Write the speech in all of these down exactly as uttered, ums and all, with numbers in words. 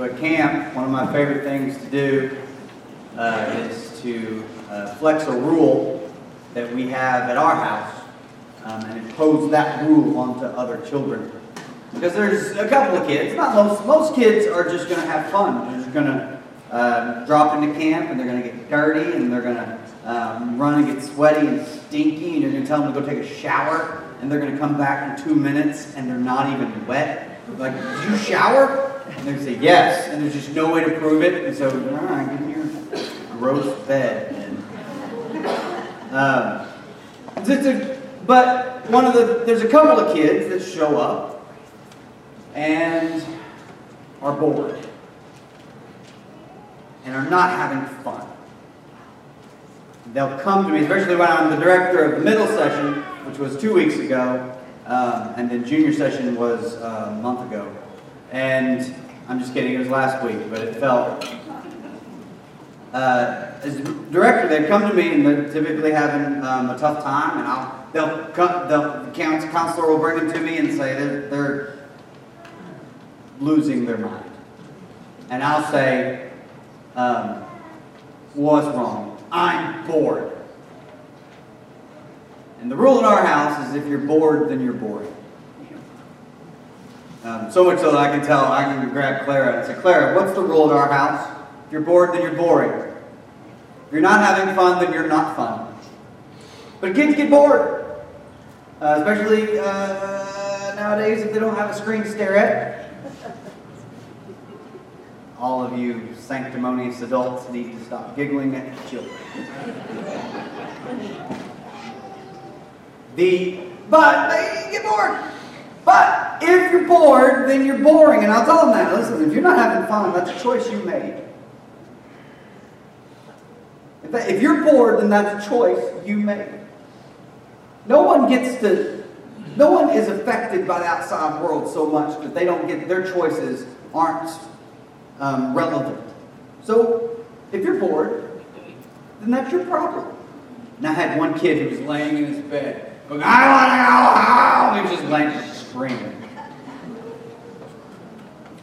So at camp, one of my favorite things to do uh, is to uh, flex a rule that we have at our house um, and impose that rule onto other children. Because there's a couple of kids, not most, most kids are just going to have fun. They're just going to uh, drop into camp and they're going to get dirty and they're going to um, run and get sweaty and stinky and you're going to tell them to go take a shower and they're going to come back in two minutes and they're not even wet. Like, did you shower? And they say yes, and there's just no way to prove it. And so, all right, get in your gross bed. And, uh, it's a, but one of the there's a couple of kids that show up and are bored and are not having fun. They'll come to me, especially when I'm the director of the middle session, which was two weeks ago, um, and the junior session was uh, a month ago. And I'm just kidding, it was last week, but it felt. Uh, as director, they come to me and they're typically having um, a tough time, and I'll they'll the counselor will bring them to me and say they're, they're losing their mind, and I'll say, um, "What's wrong? I'm bored." And the rule in our house is if you're bored, then you're bored. Um, so much so that I can tell, I can grab Clara and say, Clara, what's the rule at our house? If you're bored, then you're boring. If you're not having fun, then you're not fun. But kids get bored. Uh, especially uh, nowadays if they don't have a screen to stare at. All of you sanctimonious adults need to stop giggling at the children. the, but they get bored. But if you're bored, then you're boring. And I'll tell them that. Listen, if you're not having fun, that's a choice you made. If, that, if you're bored, then that's a choice you made. No one gets to, no one is affected by the outside world so much that they don't get, their choices aren't um, relevant. So if you're bored, then that's your problem. And I had one kid who was laying in his bed going, I want to go home. He was just laying screaming.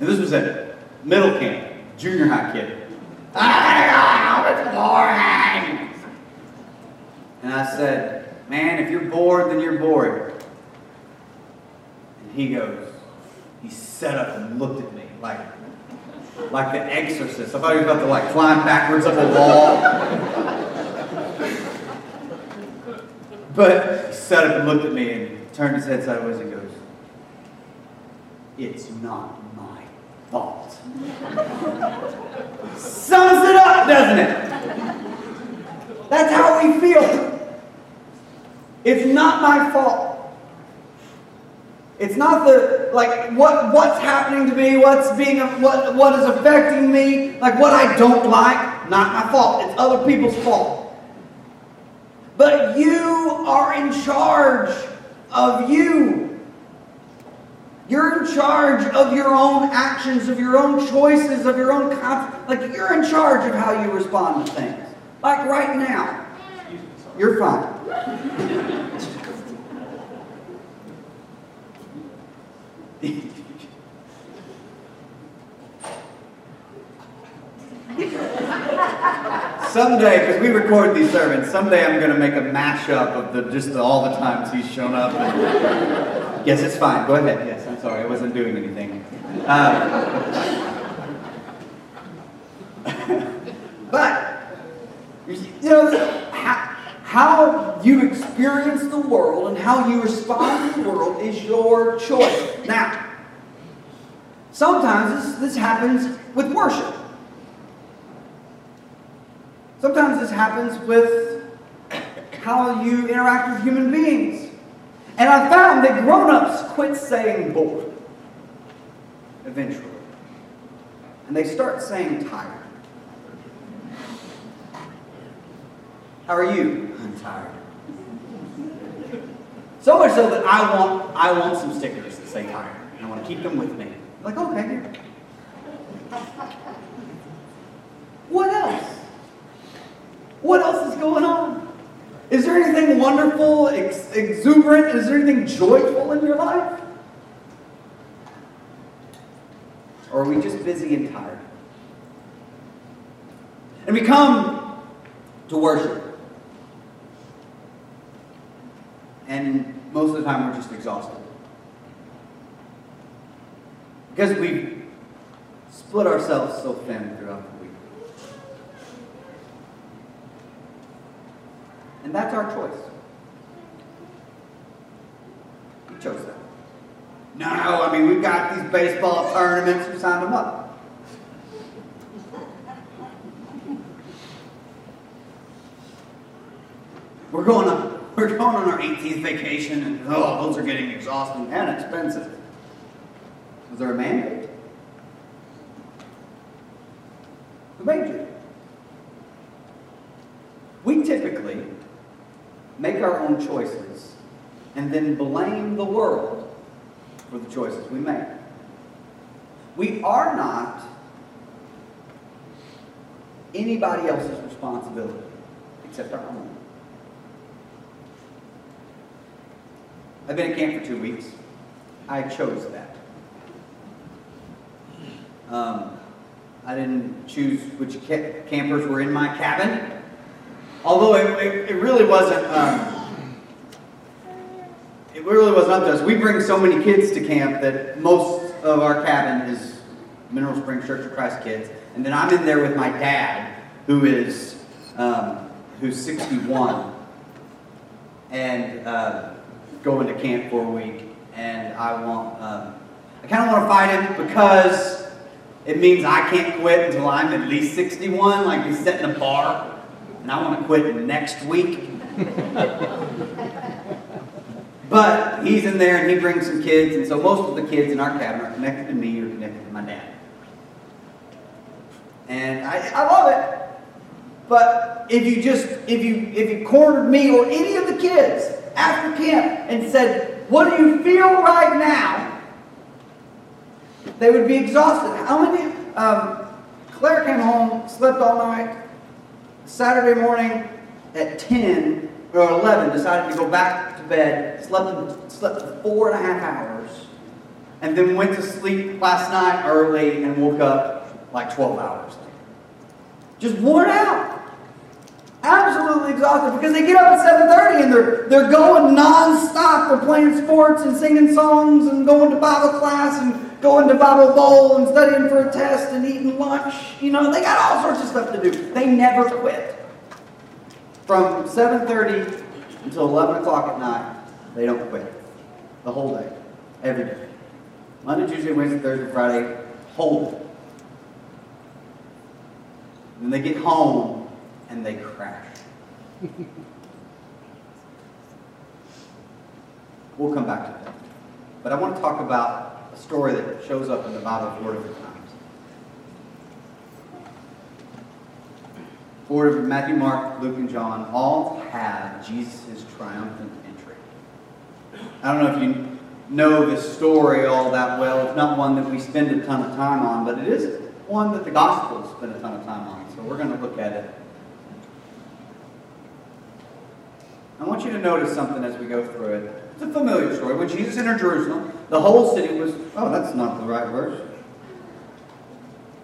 And this was a middle camp, junior high kid. I it's boring. And I said, man, if you're bored, then you're bored. And he goes, he sat up and looked at me like, like the Exorcist. I thought he was about to like climb backwards up a wall. But he sat up and looked at me and turned his head sideways and goes, it's not my fault. Sums it up, doesn't it? That's how we feel. It's not my fault. It's not the, like, what what's happening to me, what's being, what what is affecting me, like what I don't like, not my fault. It's other people's fault. But you are in charge of you. You're in charge of your own actions, of your own choices, of your own confidence. Like, you're in charge of how you respond to things. Like, right now. Excuse me, sorry. You're fine. Someday, because we record these sermons, someday I'm going to make a mashup of the just the, all the times he's shown up. And, yes, it's fine. Go ahead. Yes, I'm sorry. I wasn't doing anything. Um, but, you know, how, how you experience the world and how you respond to the world is your choice. Now, sometimes this, this happens with worship. Sometimes this happens with how you interact with human beings. And I found that grown-ups quit saying bored eventually. And they start saying tired. How are you? I'm tired. So much so that I want I want some stickers that say tired. And I want to keep them with me. Like, okay, here. What else? What else is going on? Is there anything wonderful, ex- exuberant? Is there anything joyful in your life? Or are we just busy and tired? And we come to worship. And most of the time we're just exhausted. Because we've split ourselves so thin throughout the week. And that's our choice. We chose that. No, I mean, we've got these baseball tournaments. We signed them up. We're going on, we're going on our eighteenth vacation, and oh, those are getting exhausting and expensive. Was there a mandate? Who made you? We typically make our own choices and then blame the world for the choices we make. We are not anybody else's responsibility except our own. I've been at camp for two weeks. I chose that. Um, I didn't choose which ca- campers were in my cabin. Although it, it, it really wasn't... Um, It really wasn't up to us. We bring so many kids to camp that most of our cabin is Mineral Springs Church of Christ kids. And then I'm in there with my dad, who is um, who's sixty-one, and uh, going to camp for a week. And I want um, I kind of want to fight him because it means I can't quit until I'm at least sixty-one. Like he's setting a bar, and I want to quit next week. But he's in there, and he brings some kids, and so most of the kids in our cabin are connected to me or connected to my dad. And I, I love it. But if you just, if you if you cornered me or any of the kids after camp and said, what do you feel right now? They would be exhausted. How many, um, Claire came home, slept all night, Saturday morning at ten or eleven, decided to go back bed, slept, slept for four and a half hours, and then went to sleep last night early and woke up like twelve hours later. Just worn out. Absolutely exhausted because they get up at seven thirty and they're, they're going nonstop. They're playing sports and singing songs and going to Bible class and going to Bible Bowl and studying for a test and eating lunch. You know, they got all sorts of stuff to do. They never quit. From seven thirty until eleven o'clock at night, they don't quit. The whole day. Every day. Monday, Tuesday, Wednesday, Thursday, Friday. Whole day. Then they get home, and they crash. We'll come back to that. But I want to talk about a story that shows up in the Bible four different times. Four different, Matthew, Mark, Luke, and John, all have Jesus' triumphant entry. I don't know if you know this story all that well. It's not one that we spend a ton of time on, but it is one that the Gospels spend a ton of time on. So we're going to look at it. I want you to notice something as we go through it. It's a familiar story. When Jesus entered Jerusalem, the whole city was... Oh, that's not the right verse.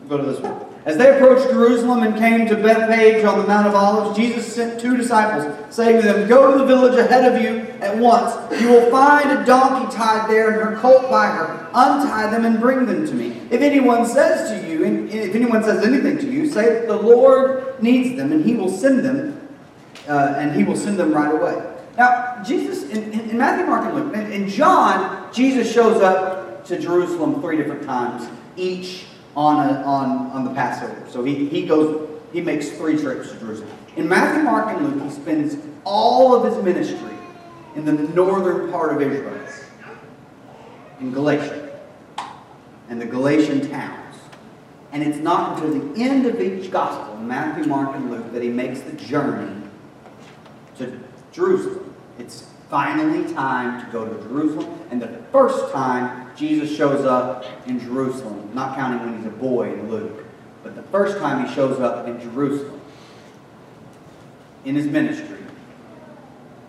We'll go to this one. As they approached Jerusalem and came to Bethpage on the Mount of Olives, Jesus sent two disciples, saying to them, go to the village ahead of you at once. You will find a donkey tied there and her colt by her. Untie them and bring them to me. If anyone says to you, and if anyone says anything to you, say that the Lord needs them, and he will send them, uh, and he will send them right away. Now, Jesus, in, in Matthew, Mark, and Luke, and in John, Jesus shows up to Jerusalem three different times, each On, a, on on the Passover. So he, he goes, he makes three trips to Jerusalem. In Matthew, Mark, and Luke, he spends all of his ministry in the northern part of Israel, in Galatia, and the Galatian towns. And it's not until the end of each gospel, Matthew, Mark, and Luke, that he makes the journey to Jerusalem. It's finally time to go to Jerusalem, and the first time Jesus shows up in Jerusalem, not counting when he's a boy in Luke, but the first time he shows up in Jerusalem, in his ministry,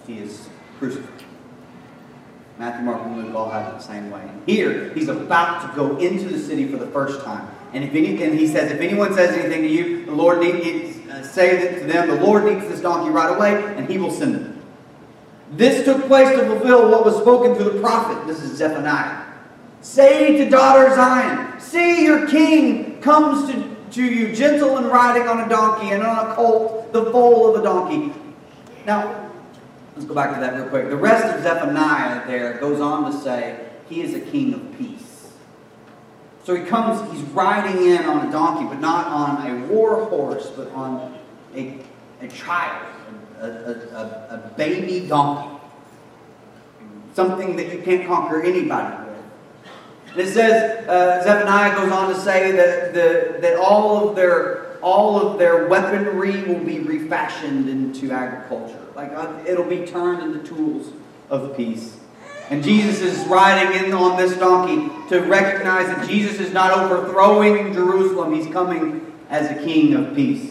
he is crucified. Matthew, Mark, and Luke all have it the same way. And here, he's about to go into the city for the first time. And if any, and he says, if anyone says anything to you, the Lord needs, uh, say that to them, the Lord needs this donkey right away, and he will send them. This took place to fulfill what was spoken through the prophet. This is Zephaniah. Say to daughter Zion, see your king comes to, to you, gentle and riding on a donkey and on a colt, the foal of a donkey. Now, let's go back to that real quick. The rest of Zephaniah there goes on to say, he is a king of peace. So he comes, he's riding in on a donkey, but not on a war horse, but on a, a child, a, a, a, a baby donkey. Something that you can't conquer anybody with. And it says, uh, Zephaniah goes on to say that the, that all of their... all of their weaponry will be refashioned into agriculture. Like, it'll be turned into tools of peace. And Jesus is riding in on this donkey to recognize that Jesus is not overthrowing Jerusalem. He's coming as a king of peace.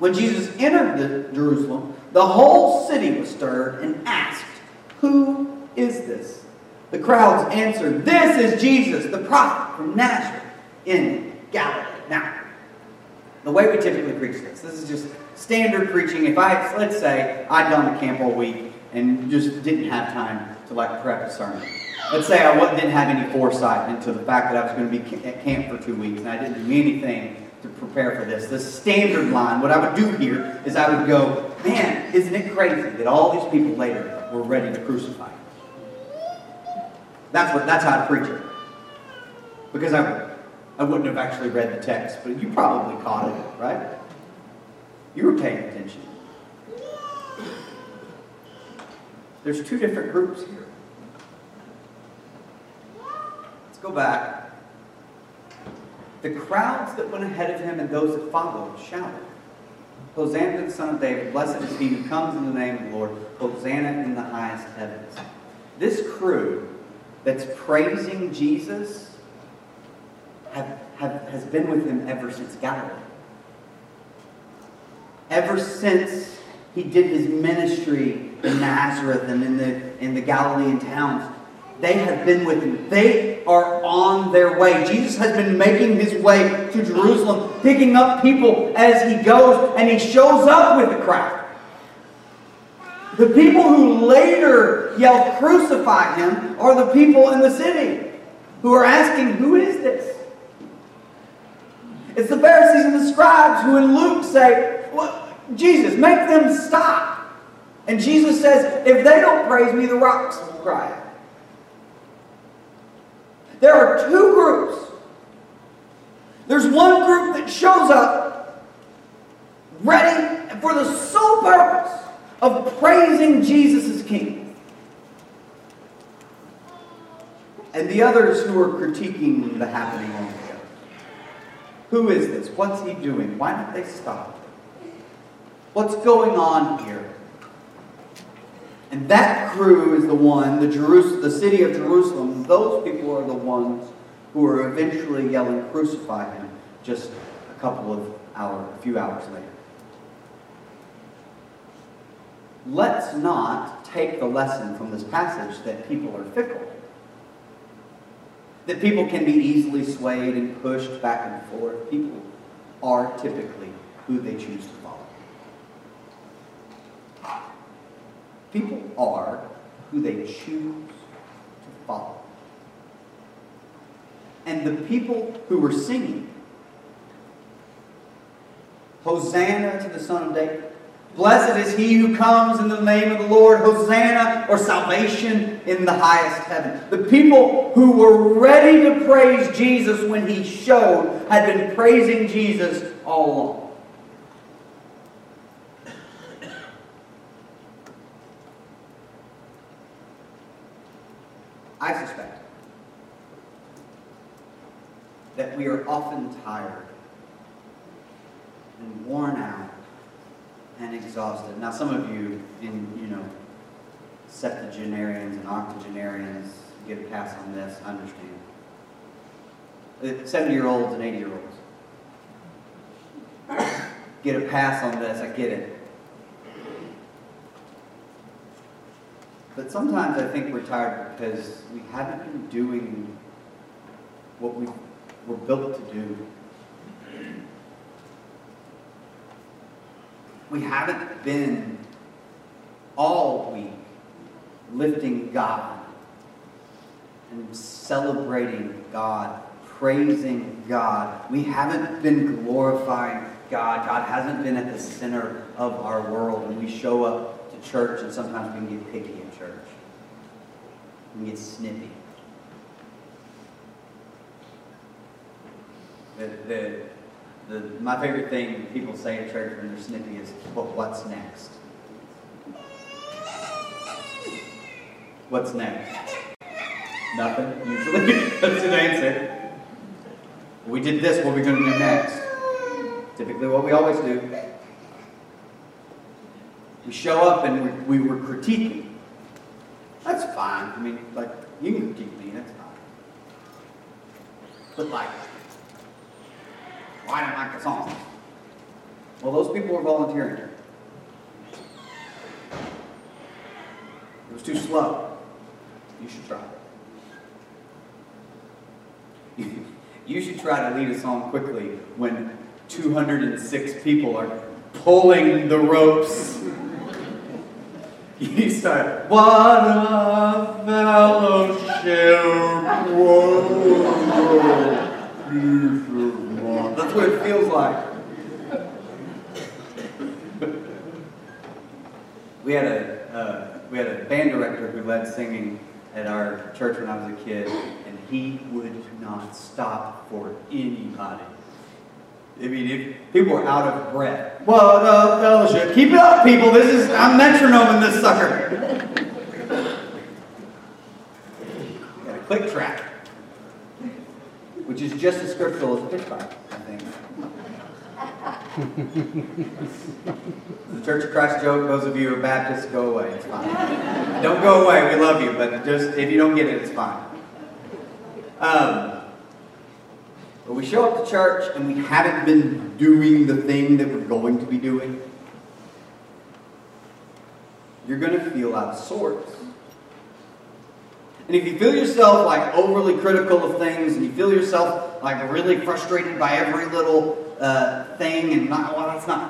When Jesus entered the Jerusalem, the whole city was stirred and asked, who is this? The crowds answered, this is Jesus, the prophet from Nazareth in Galilee. Now, the way we typically preach this, this is just standard preaching. If I, let's say, I'd gone to camp all week and just didn't have time to like prep a sermon. Let's say I didn't have any foresight into the fact that I was going to be at camp for two weeks and I didn't do anything to prepare for this. The standard line, what I would do here is I would go, man, isn't it crazy that all these people later were ready to crucify him? That's what. That's how I preach it. Because I, I wouldn't have actually read the text, but you probably caught it, right? You were paying attention. There's two different groups here. Let's go back. The crowds that went ahead of him and those that followed shouted, Hosanna to the Son of David, blessed is he who comes in the name of the Lord, Hosanna in the highest heavens. This crew that's praising Jesus have, have, has been with him ever since Galilee. Ever since he did his ministry in Nazareth and in the, in the Galilean towns. They have been with him. They are on their way. Jesus has been making his way to Jerusalem, picking up people as he goes, and he shows up with the crowd. The people who later yell, crucify him, are the people in the city who are asking, who is this? It's the Pharisees and the scribes who in Luke say, well, Jesus, make them stop. And Jesus says, if they don't praise me, the rocks will cry out. There are two groups. There's one group that shows up ready for the sole purpose of praising Jesus as king. And the others who are critiquing the happening on the road. Who is this? What's he doing? Why don't they stop? What's going on here? And that crew is the one, the, Jerus- the city of Jerusalem, those people are the ones who are eventually yelling, crucify him, just a couple of hours, a few hours later. Let's not take the lesson from this passage that people are fickle. That people can be easily swayed and pushed back and forth. People are typically who they choose to follow. People are who they choose to follow. And the people who were singing, Hosanna to the Son of David. Blessed is he who comes in the name of the Lord. Hosanna, or salvation in the highest heaven. The people who were ready to praise Jesus when he showed had been praising Jesus all along. I suspect that we are often tired and worn out and exhausted. Now, some of you, in you know, septuagenarians and octogenarians get a pass on this. I understand. seventy-year-olds and eighty-year-olds get a pass on this. I get it. But sometimes I think we're tired because we haven't been doing what we were built to do. We haven't been all week lifting God and celebrating God, praising God. We haven't been glorifying God. God hasn't been at the center of our world. And we show up to church, and sometimes we can get picky in church. We can get snippy. The, the, the, my favorite thing people say in church when they're snippy is, well, what's next? What's next? Nothing, usually. That's an answer. We did this, what are we going to do next? Typically what we always do. We show up and we, we were critiquing. That's fine. I mean, like, you can critique me, that's fine. But like, well, I didn't like the song. Well, those people were volunteering. It was too slow. You should try. You should try to lead a song quickly when two hundred six people are pulling the ropes. You start, what a fellowship. Whoa. That's what it feels like. We had a uh, we had a band director who led singing at our church when I was a kid, and he would not stop for anybody. I mean, if people were out of breath. What a fellowship! Keep it up, people. This is I'm metronome in this sucker. Got a click track, which is just as scriptural as a pitch box. The Church of Christ joke, those of you who are Baptists, go away, it's fine. Don't go away, we love you, but just if you don't get it, it's fine. Um, but we show up to church and we haven't been doing the thing that we're going to be doing. You're going to feel out of sorts. And if you feel yourself like overly critical of things, and you feel yourself like really frustrated by every little Uh, thing and not, well, that's not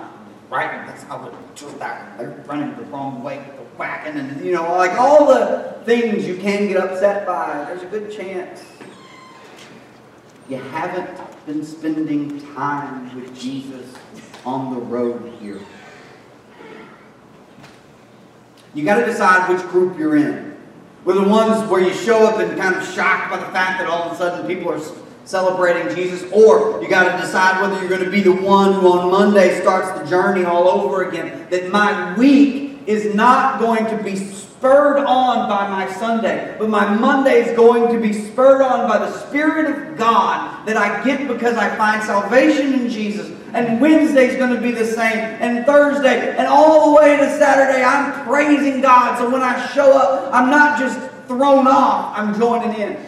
right, that's not what do that. They're running the wrong way with the whacking and, you know, like all the things you can get upset by, there's a good chance you haven't been spending time with Jesus on the road here. You got to decide which group you're in. We're the ones where you show up and kind of shocked by the fact that all of a sudden people are celebrating Jesus, or you got to decide whether you're going to be the one who on Monday starts the journey all over again, that my week is not going to be spurred on by my Sunday, but my Monday is going to be spurred on by the Spirit of God that I get because I find salvation in Jesus, and Wednesday's going to be the same, and Thursday, and all the way to Saturday, I'm praising God, so when I show up, I'm not just thrown off, I'm joining in.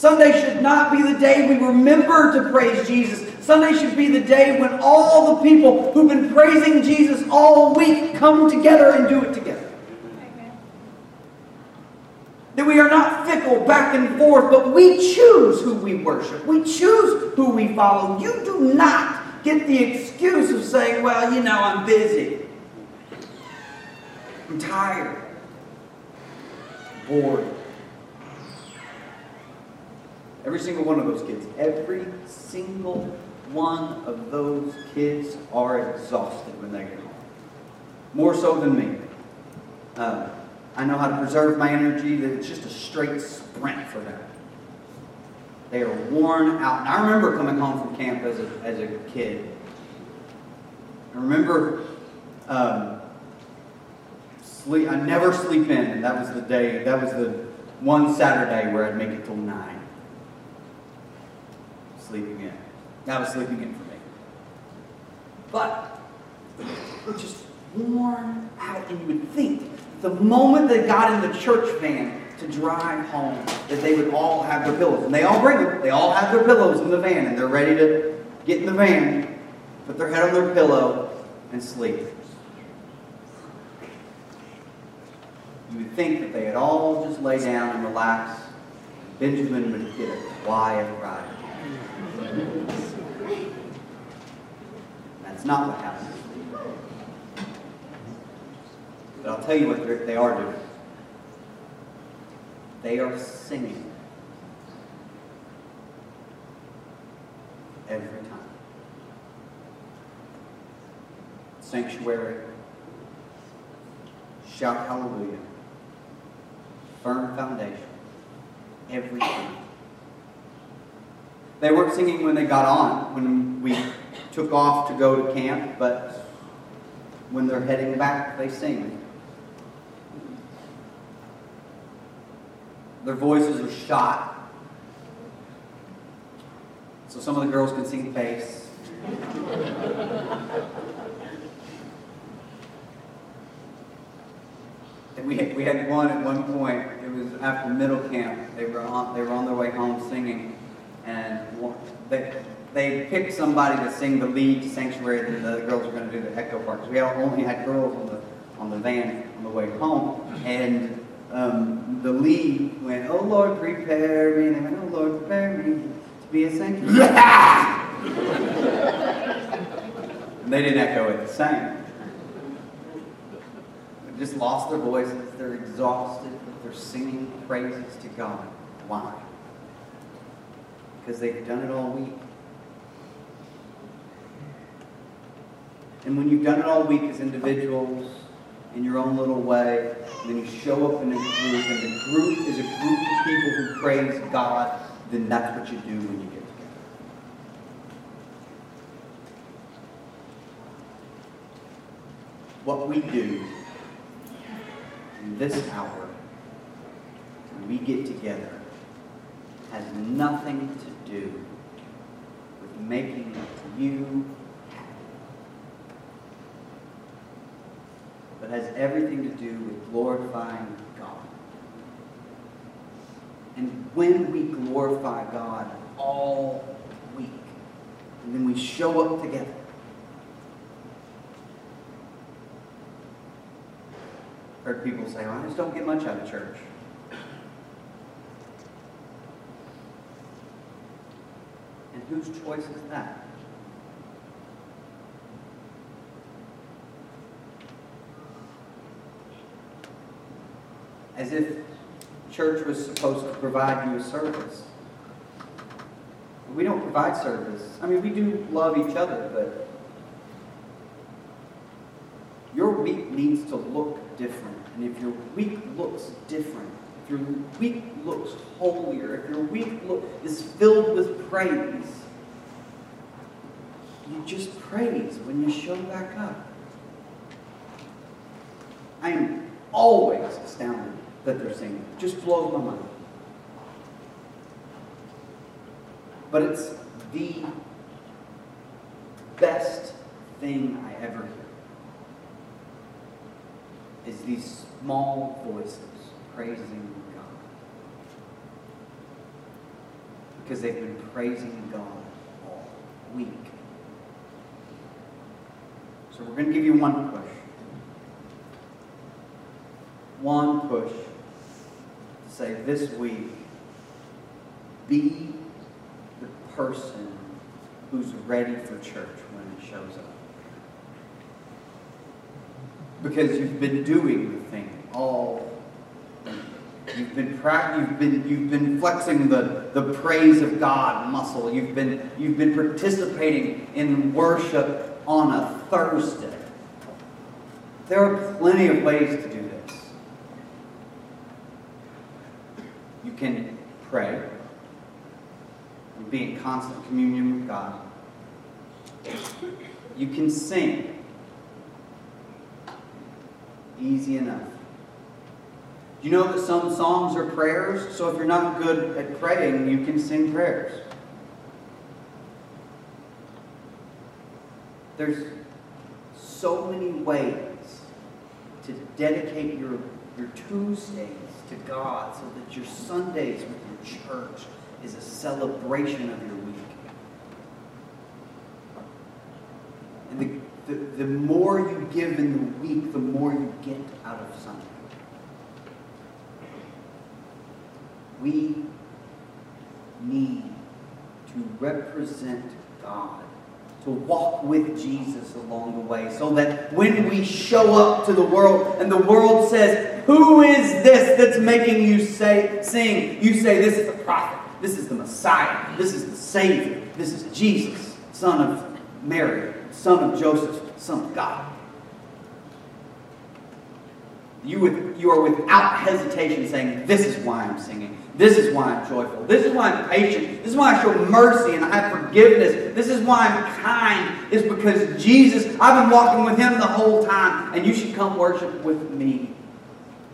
Sunday should not be the day we remember to praise Jesus. Sunday should be the day when all the people who've been praising Jesus all week come together and do it together. Amen. That we are not fickle back and forth, but we choose who we worship. We choose who we follow. You do not get the excuse of saying, well, you know, I'm busy. I'm tired. I'm bored. Every single one of those kids, every single one of those kids are exhausted when they get home. More so than me. Uh, I know how to preserve my energy, that it's just a straight sprint for them. They are worn out. And I remember coming home from camp as a, as a kid. I remember um, sleep. I never sleep in, and that was the day, that was the one Saturday where I'd make it till nine. sleeping in. That was sleeping in for me. But we're just worn out, and you would think the moment they got in the church van to drive home that they would all have their pillows. And they all bring them. They all have their pillows in the van, and they're ready to get in the van, put their head on their pillow, and sleep. You would think that they had all just lay down and relax. Benjamin would get a quiet ride. That's not what happened. But I'll tell you what they are doing. They are singing. Every time. Sanctuary. Shout hallelujah. Firm foundation. Every time. They weren't singing when they got on, when we took off to go to camp, but when they're heading back, they sing. Their voices are shot. So some of the girls can sing bass. And we had, we had one at one point. It was after middle camp. They were on they were on their way home singing, and they they picked somebody to sing the lead to Sanctuary, and the other girls were going to do the echo part. So we only had girls on the on the van on the way home, and. Um, the lead went, "Oh Lord, prepare me." And they went, "Oh Lord, prepare me to be a sanctuary." And they didn't echo it the same. They just lost their voices. They're exhausted. They're singing praises to God. Why? Because they've done it all week. And when you've done it all week as individuals, in your own little way, and then you show up in a group, and the group is a group of people who praise God, then that's what you do when you get together. What we do in this hour, when we get together, has nothing to do with making you but has everything to do with glorifying God. And when we glorify God all week, and then we show up together, I've heard people say, "Well, I just don't get much out of church." And whose choice is that? As if church was supposed to provide you a service. We don't provide service. I mean, we do love each other, but your week needs to look different. And if your week looks different, if your week looks holier, if your week look, is filled with praise, you just praise when you show back up. I am always astounded that they're singing. It just blows my mind. But it's the best thing I ever hear. Is these small voices praising God. Because they've been praising God all week. So we're going to give you one question. One push to say this week, be the person who's ready for church when it shows up. Because you've been doing the thing all week. You've been practicing, you've been you've been flexing the, the praise of God muscle. You've been you've been participating in worship on a Thursday. There are plenty of ways to do that. You can pray and be in constant communion with God. You can sing. Easy enough. You know that some songs are prayers, so if you're not good at praying, you can sing prayers. There's so many ways to dedicate your, your Tuesdays to God so that your Sundays with your church is a celebration of your week. And the, the, the more you give in the week, the more you get out of Sunday. We need to represent God, to walk with Jesus along the way, so that when we show up to the world and the world says, "Who is this that's making you say, sing?" You say, "This is the prophet. This is the Messiah. This is the Savior. This is Jesus, son of Mary, son of Joseph, son of God." You, with, you are without hesitation saying, "This is why I'm singing. This is why I'm joyful. This is why I'm patient. This is why I show mercy and I have forgiveness. This is why I'm kind. It's because Jesus, I've been walking with Him the whole time, and you should come worship with me.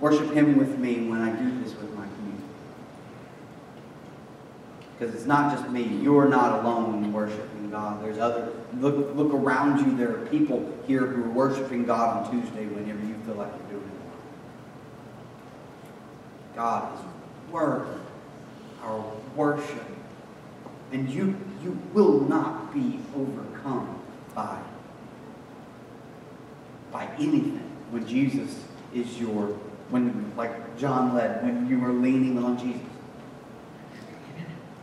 Worship Him with me when I do this with my community." Because it's not just me. You're not alone in worshiping God. There's other, look, look around you. There are people here who are worshiping God on Tuesday whenever you feel like you're doing it. God is worthy our worship, and you you will not be overcome by by anything when Jesus is your when like John led when you are leaning on Jesus.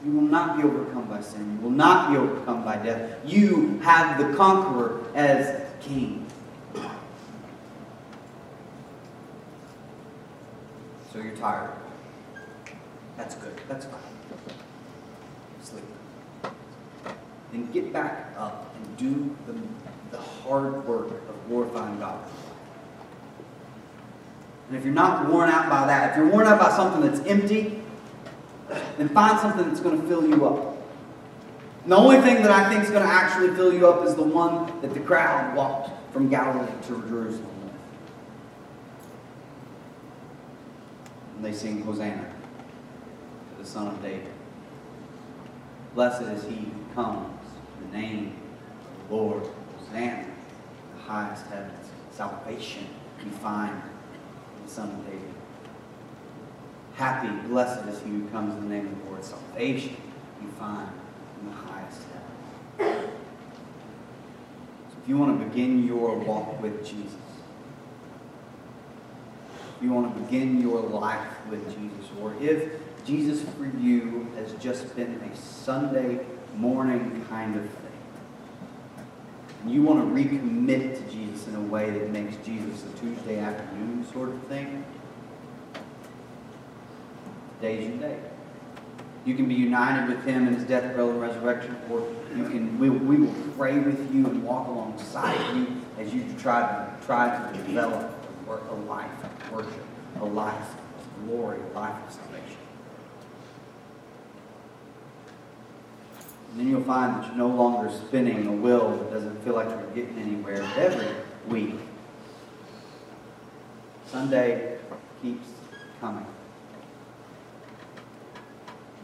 You will not be overcome by sin. You will not be overcome by death. You have the conqueror as king. So you're tired. That's good. That's fine. Sleep. Then get back up and do the, the hard work of glorifying God. And if you're not worn out by that, if you're worn out by something that's empty, then find something that's going to fill you up. And the only thing that I think is going to actually fill you up is the one that the crowd walked from Galilee to Jerusalem. They sing Hosanna to the Son of David. Blessed is he who comes in the name of the Lord. Hosanna, the highest heavens. Salvation we find in the Son of David. Happy, blessed is he who comes in the name of the Lord. Salvation we find in the highest heavens. So if you want to begin your walk with Jesus, you want to begin your life with Jesus, or if Jesus for you has just been a Sunday morning kind of thing, and you want to recommit to Jesus in a way that makes Jesus a Tuesday afternoon sort of thing, today's your day. You can be united with Him in His death, burial, and resurrection, or you can. We, we will pray with you and walk alongside you as you try to try to develop a life of worship, a life of glory, a life of salvation. And then you'll find that you're no longer spinning a wheel that doesn't feel like you're getting anywhere every week. Sunday keeps coming.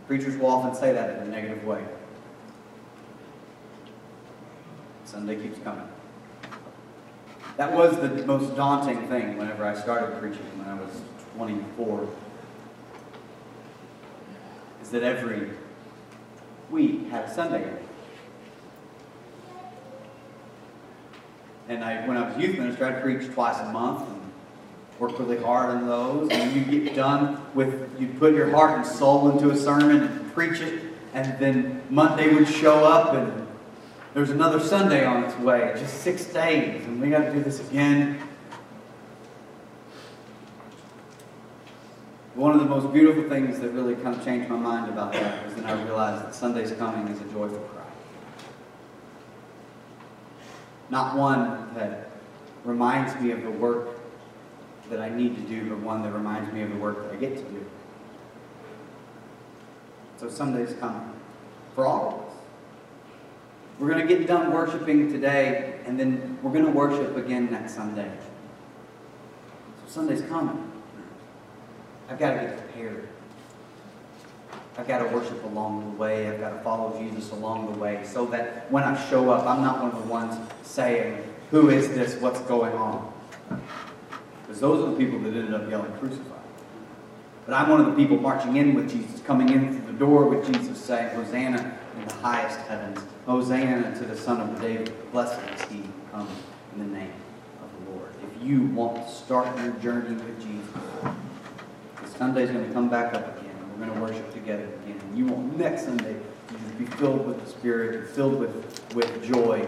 Preachers will often say that in a negative way. Sunday keeps coming. That was the most daunting thing whenever I started preaching when I was twenty-four, is that every week had Sunday. And I, when I was a youth minister, I'd preach twice a month and work really hard on those. And you get done with, you put your heart and soul into a sermon and preach it, and then Monday would show up and there's another Sunday on its way, just six days, and we got to do this again. One of the most beautiful things that really kind of changed my mind about that was then I realized that Sunday's coming is a joyful cry. Not one that reminds me of the work that I need to do, but one that reminds me of the work that I get to do. So Sunday's coming for all of us. We're going to get done worshiping today, and then we're going to worship again next Sunday. So Sunday's coming. I've got to get prepared. I've got to worship along the way. I've got to follow Jesus along the way so that when I show up, I'm not one of the ones saying, who is this? What's going on? Because those are the people that ended up yelling, crucify. But I'm one of the people marching in with Jesus, coming in through the door with Jesus, saying, Hosanna in the highest heavens. Hosanna to the Son of David. Blessed is he who comes in the name of the Lord. If you want to start your journey with Jesus, this Sunday's going to come back up again. We're going to worship together again. You want next Sunday to just be filled with the Spirit, filled with, with joy,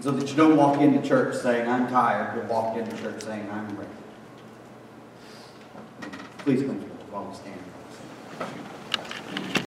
so that you don't walk into church saying, I'm tired, but walk into church saying, I'm ready. Please come forward while we stand.